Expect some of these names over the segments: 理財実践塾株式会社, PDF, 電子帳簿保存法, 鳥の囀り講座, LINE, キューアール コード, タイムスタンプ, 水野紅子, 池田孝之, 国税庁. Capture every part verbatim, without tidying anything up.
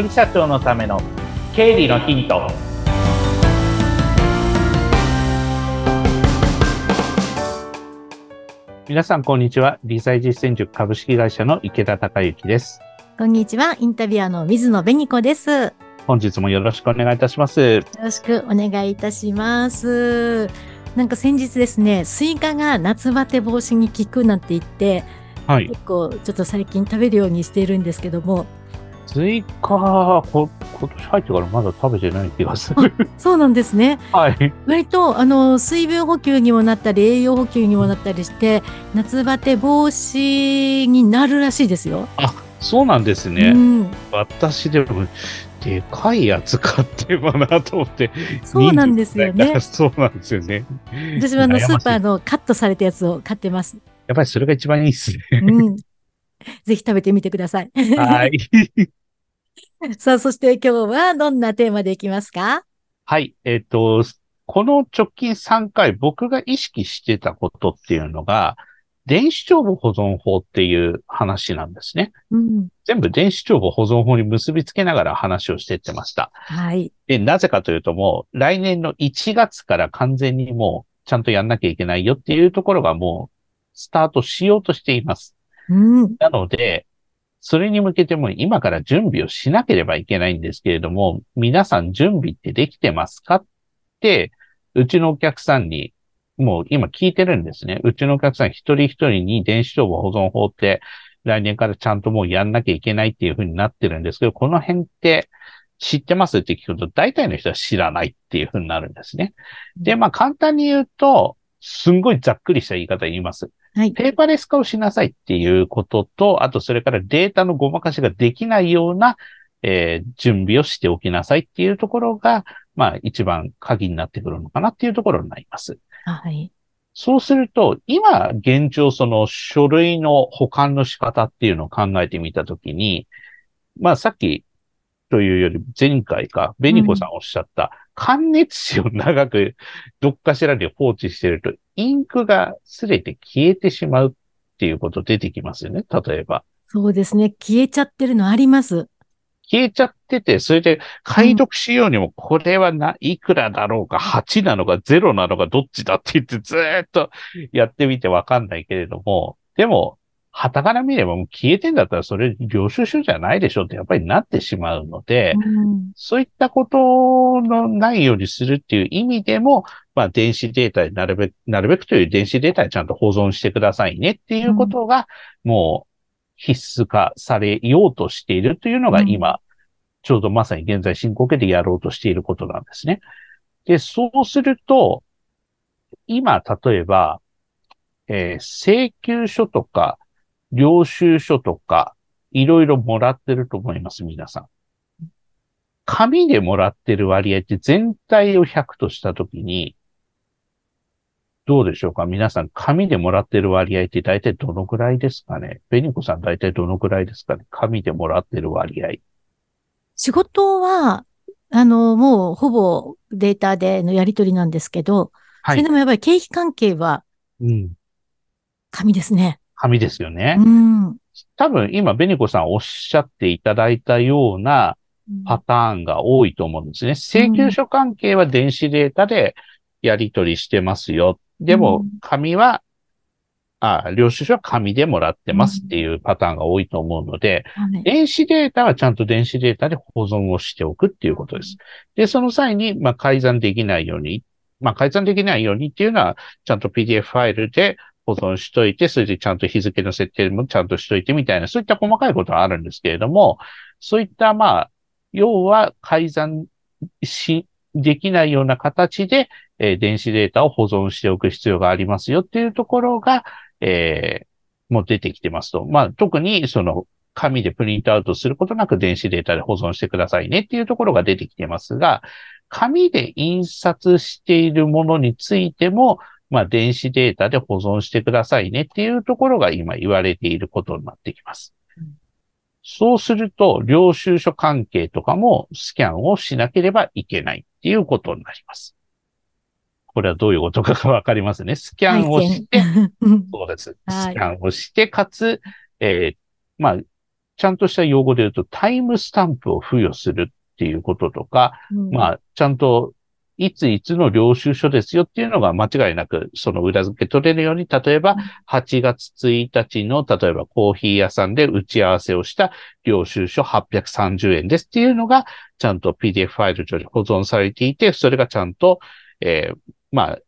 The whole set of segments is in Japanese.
人社長のための経理のヒント。皆さんこんにちは。理財実践塾株式会社の池田孝之です。こんにちは。インタビュアーの水野紅子です。本日もよろしくお願いいたします。よろしくお願いいたします。なんか先日ですね、スイカが夏バテ防止に効くなんて言って、はい、結構ちょっと最近食べるようにしているんですけども、スイカこ今年入ってからまだ食べてない気がする。そうなんですね、はい、割とあの水分補給にもなったり栄養補給にもなったりして夏バテ防止になるらしいですよ。あ、そうなんですね、うん、私でもでかいやつ買ってばなと思って。そうなんですよね。そうなんですよね。私はあのスーパーのカットされたやつを買ってます。やっぱりそれが一番いいですね、うん、ぜひ食べてみてください。はいさあ、そして今日はどんなテーマでいきますか？はい、えっと、この直近さんかい僕が意識してたことっていうのが電子帳簿保存法っていう話なんですね、うん、全部電子帳簿保存法に結びつけながら話をしていってました、はい、でなぜかというともう来年のいちがつから完全にもうちゃんとやんなきゃいけないよっていうところがもうスタートしようとしています、うん、なのでそれに向けても今から準備をしなければいけないんですけれども、皆さん準備ってできてますかってうちのお客さんにもう今聞いてるんですね。うちのお客さん一人一人に電子帳簿保存法って来年からちゃんともうやんなきゃいけないっていう風になってるんですけど、この辺って知ってますって聞くと大体の人は知らないっていう風になるんですね。で、まあ簡単に言うと、すんごいざっくりした言い方言います。はい、ペーパーレス化をしなさいっていうことと、あとそれからデータのごまかしができないような、えー、準備をしておきなさいっていうところが、まあ一番鍵になってくるのかなっていうところになります。はい。そうすると、今現状その書類の保管の仕方っていうのを考えてみたときに、まあさっきというより前回か、紅子さんおっしゃった、感熱紙を長くどっかしらで放置してると、インクがすれて消えてしまうっていうこと出てきますよね、例えば。そうですね。消えちゃってるのあります。消えちゃってて、それで解読しようにも、これはないくらだろうか、はちなのかゼロなのかどっちだって言ってずーっとやってみてわかんないけれども、でも、傍から見ればもう消えてんだったらそれ領収書じゃないでしょってやっぱりなってしまうので、うん、そういったことのないようにするっていう意味でも、まあ電子データになるべく、なるべくという電子データにちゃんと保存してくださいねっていうことが、もう、必須化されようとしているというのが今、うん、ちょうどまさに現在進行形でやろうとしていることなんですね。で、そうすると、今、例えば、えー、請求書とか、領収書とか、いろいろもらってると思います、皆さん。紙でもらってる割合って全体をひゃくとしたときに、どうでしょうか？皆さん、紙でもらってる割合って大体どのくらいですかね？紅子さん大体どのくらいですかね？紙でもらってる割合。仕事は、あの、もうほぼデータでのやり取りなんですけど、はい、それでもやっぱり経費関係は、紙ですね。うん、紙ですよね。うん、多分今、紅子さんおっしゃっていただいたようなパターンが多いと思うんですね。請求書関係は電子データでやり取りしてますよ。でも、紙は、うん、あ、領収書は紙でもらってますっていうパターンが多いと思うので、うんはい、電子データはちゃんと電子データで保存をしておくっていうことです。で、その際に、まあ、改ざんできないように、まあ、改ざんできないようにっていうのは、ちゃんと ピーディーエフ ファイルで保存しといて、それでちゃんと日付の設定もちゃんとしといてみたいな、そういった細かいことはあるんですけれども、そういった、まあ、要は改ざんし、できないような形で、えー、電子データを保存しておく必要がありますよっていうところが、えー、もう出てきてますと。まあ、特にその紙でプリントアウトすることなく電子データで保存してくださいねっていうところが出てきてますが、紙で印刷しているものについても、まあ、電子データで保存してくださいねっていうところが今言われていることになってきます。そうすると、領収書関係とかもスキャンをしなければいけないっていうことになります。これはどういうことかわかりますね。スキャンをして、そうです。スキャンをして、かつ、えー、まあ、ちゃんとした用語で言うと、タイムスタンプを付与するっていうこととか、うん、まあ、ちゃんと、いついつの領収書ですよっていうのが間違いなく、その裏付け取れるように、例えば、はちがつついたちの、例えばコーヒー屋さんで打ち合わせをした領収書はっぴゃくさんじゅうえんですっていうのが、ちゃんと ピーディーエフ ファイル上に保存されていて、それがちゃんと、えー、まあ、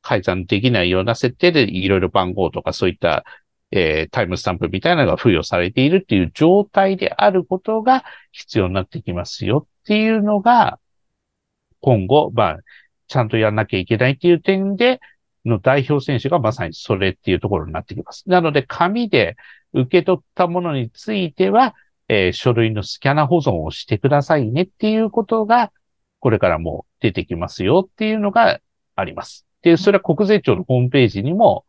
改ざんできないような設定で、いろいろ番号とかそういった、えー、タイムスタンプみたいなのが付与されているっていう状態であることが必要になってきますよっていうのが、今後、まあ、ちゃんとやんなきゃいけないっていう点での代表選手がまさにそれっていうところになってきます。なので、紙で受け取ったものについては、えー、書類のスキャナ保存をしてくださいねっていうことが、これからも出てきますよっていうのがあります。で、それは国税庁のホームページにも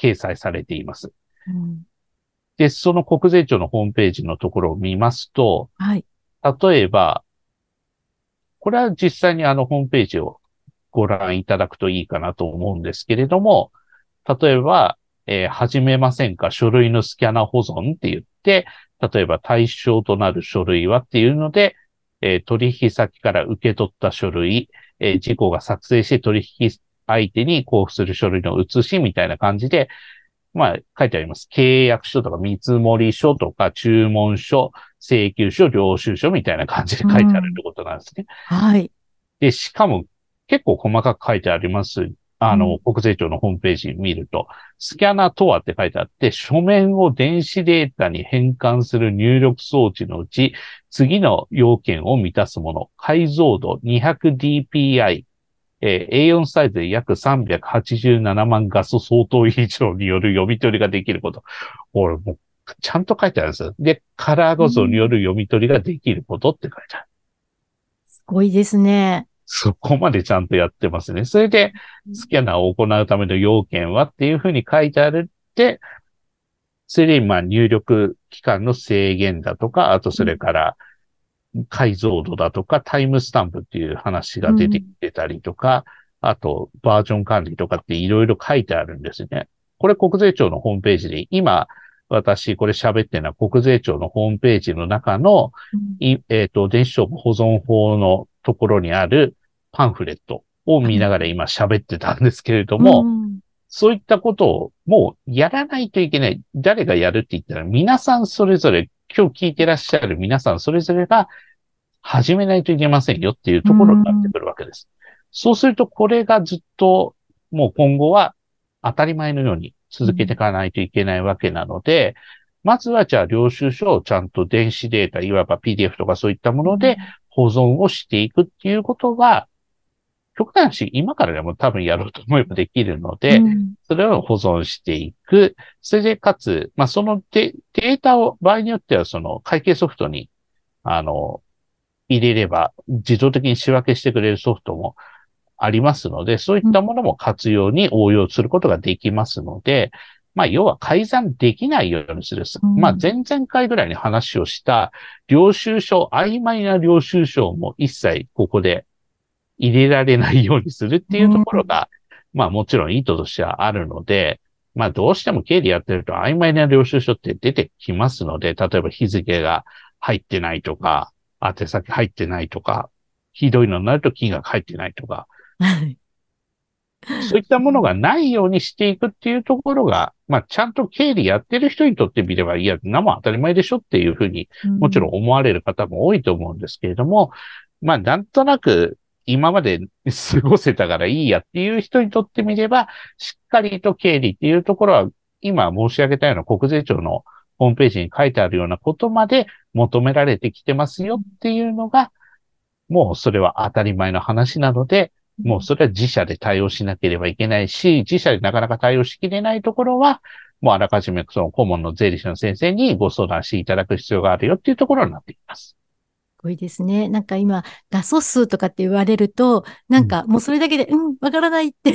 掲載されています。うん、で、その国税庁のホームページのところを見ますと、はい、例えば、これは実際にあのホームページをご覧いただくといいかなと思うんですけれども、例えば、えー、始めませんか書類のスキャナ保存って言って、例えば対象となる書類はっていうので、えー、取引先から受け取った書類、えー、自己が作成して取引相手に交付する書類の写しみたいな感じで、まあ書いてあります。契約書とか見積書とか注文書、請求書、領収書みたいな感じで書いてあるってことなんですね。うん、はい。で、しかも結構細かく書いてあります。あの、うん、国税庁のホームページ見ると、スキャナとはって書いてあって、書面を電子データに変換する入力装置のうち、次の要件を満たすもの、解像度 にひゃくディーピーアイ。えー、エーよん サイズで約さんびゃくはちじゅうななまん画素相当以上による読み取りができること。俺もうちゃんと書いてあるんですよ。で、カラー画像による読み取りができることって書いてある。すごいですね。そこまでちゃんとやってますね。それで、スキャナーを行うための要件はっていうふうに書いてあるって、それで今入力期間の制限だとか、あとそれから、うん解像度だとか、タイムスタンプっていう話が出てきてたりとか、うん、あと、バージョン管理とかっていろいろ書いてあるんですね。これ国税庁のホームページで、今、私、これ喋ってるのは国税庁のホームページの中の、うん、えっと、電子帳簿保存法のところにあるパンフレットを見ながら今喋ってたんですけれども、うん、そういったことをもうやらないといけない。誰がやるって言ったら、皆さんそれぞれ、今日聞いてらっしゃる皆さんそれぞれが始めないといけませんよっていうところになってくるわけです。そうするとこれがずっともう今後は当たり前のように続けていかないといけないわけなので、まずはじゃあ領収書をちゃんと電子データ、いわば ピーディーエフ とかそういったもので保存をしていくっていうことが、極端に今からでも多分やろうと思えばできるので、うん、それを保存していく。それでかつ、まあ、そのデ、データを場合によってはその会計ソフトに、あの、入れれば自動的に仕分けしてくれるソフトもありますので、そういったものも活用に応用することができますので、うん、まあ、要は改ざんできないようにする。うん、まあ、前々回ぐらいに話をした領収書、曖昧な領収書も一切ここで入れられないようにするっていうところが、うん、まあもちろん意図としてはあるので、まあどうしても経理やってると曖昧な領収書って出てきますので、例えば日付が入ってないとか、宛先入ってないとか、ひどいのになると金額入ってないとか、そういったものがないようにしていくっていうところが、まあちゃんと経理やってる人にとってみれば、いや、何も当たり前でしょっていうふうに、もちろん思われる方も多いと思うんですけれども、うん、まあなんとなく、今まで過ごせたからいいやっていう人にとってみれば、しっかりと経理っていうところは、今申し上げたような国税庁のホームページに書いてあるようなことまで求められてきてますよっていうのが、もうそれは当たり前の話なので、もうそれは自社で対応しなければいけないし、自社でなかなか対応しきれないところは、もうあらかじめその顧問の税理士の先生にご相談していただく必要があるよっていうところになっています。すごいですね。なんか今、画素数とかって言われると、なんかもうそれだけで、うん、うん、わからないって。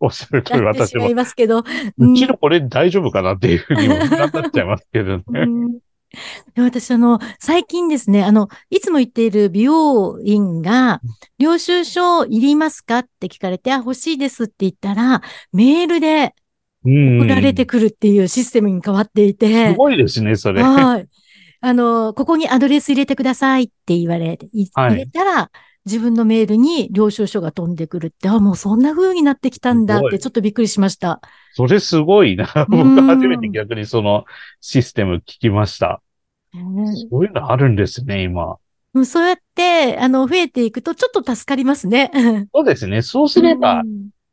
おっしゃるとおり、私も。違いますけど。うん、うちのこれ大丈夫かなっていうふうになっちゃいますけどね。うん、私、あの、最近ですね、あの、いつも言っている美容院が、領収書いりますかって聞かれて、あ、欲しいですって言ったら、メールで、送られてくるっていうシステムに変わっていて。すごいですね、それ。はい。あの、ここにアドレス入れてくださいって言われ、入れたら、はい、自分のメールに領収書が飛んでくるって、あ、もうそんな風になってきたんだってちょっとびっくりしました。それすごいな。僕初めて逆にそのシステム聞きました。そういうのあるんですね、今。そうやって、あの、増えていくとちょっと助かりますね。そうですね。そうすれば、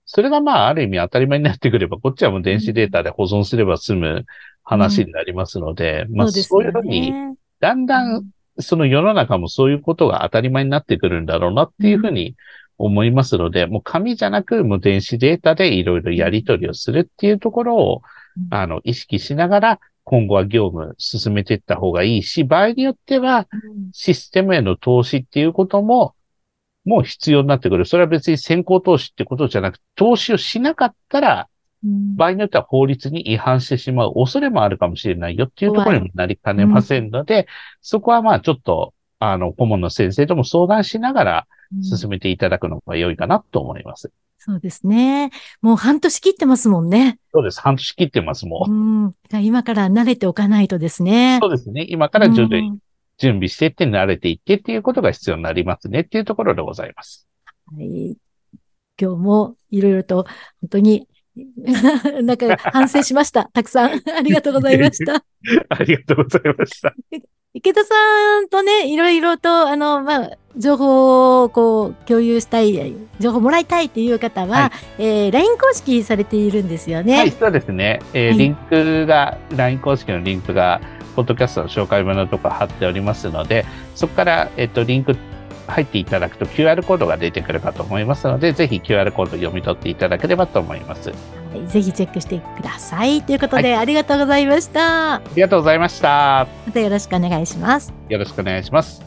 それがまあある意味当たり前になってくれば、こっちはもう電子データで保存すれば済む話になりますので、うん、まあそういうふうに、だんだん、その世の中もそういうことが当たり前になってくるんだろうなっていうふうに思いますので、もう紙じゃなく、もう電子データでいろいろやり取りをするっていうところを、あの、意識しながら、今後は業務進めていった方がいいし、場合によっては、システムへの投資っていうことも、もう必要になってくる。それは別に先行投資ってことじゃなく、投資をしなかったら、場合によっては法律に違反してしまう恐れもあるかもしれないよっていうところにもなりかねませんので、うん、そこはまあちょっと、あの、顧問の先生とも相談しながら進めていただくのが良いかなと思います。そうですね。もう半年切ってますもんね。そうです。半年切ってますもん。うん。今から慣れておかないとですね。そうですね。今から徐々に準備していって慣れていってっていうことが必要になりますねっていうところでございます。はい。今日もいろいろと本当になんか反省しました。たくさんありがとうございました。ありがとうございました。池田さんとね、いろいろとあのまあ情報をこう共有したい、情報もらいたいっていう方は、はい、えー、ライン 公式されているんですよね。はい、そうですね。えーはい、リンクが ライン 公式のリンクがポッドキャストの紹介文のところ貼っておりますので、そこからえっとリンク入っていただくと キューアール コードが出てくるかと思いますので、ぜひ キューアール コード読み取っていただければと思います。はい、ぜひチェックしてくださいということで、はい、ありがとうございました。ありがとうございました。またよろしくお願いします。よろしくお願いします。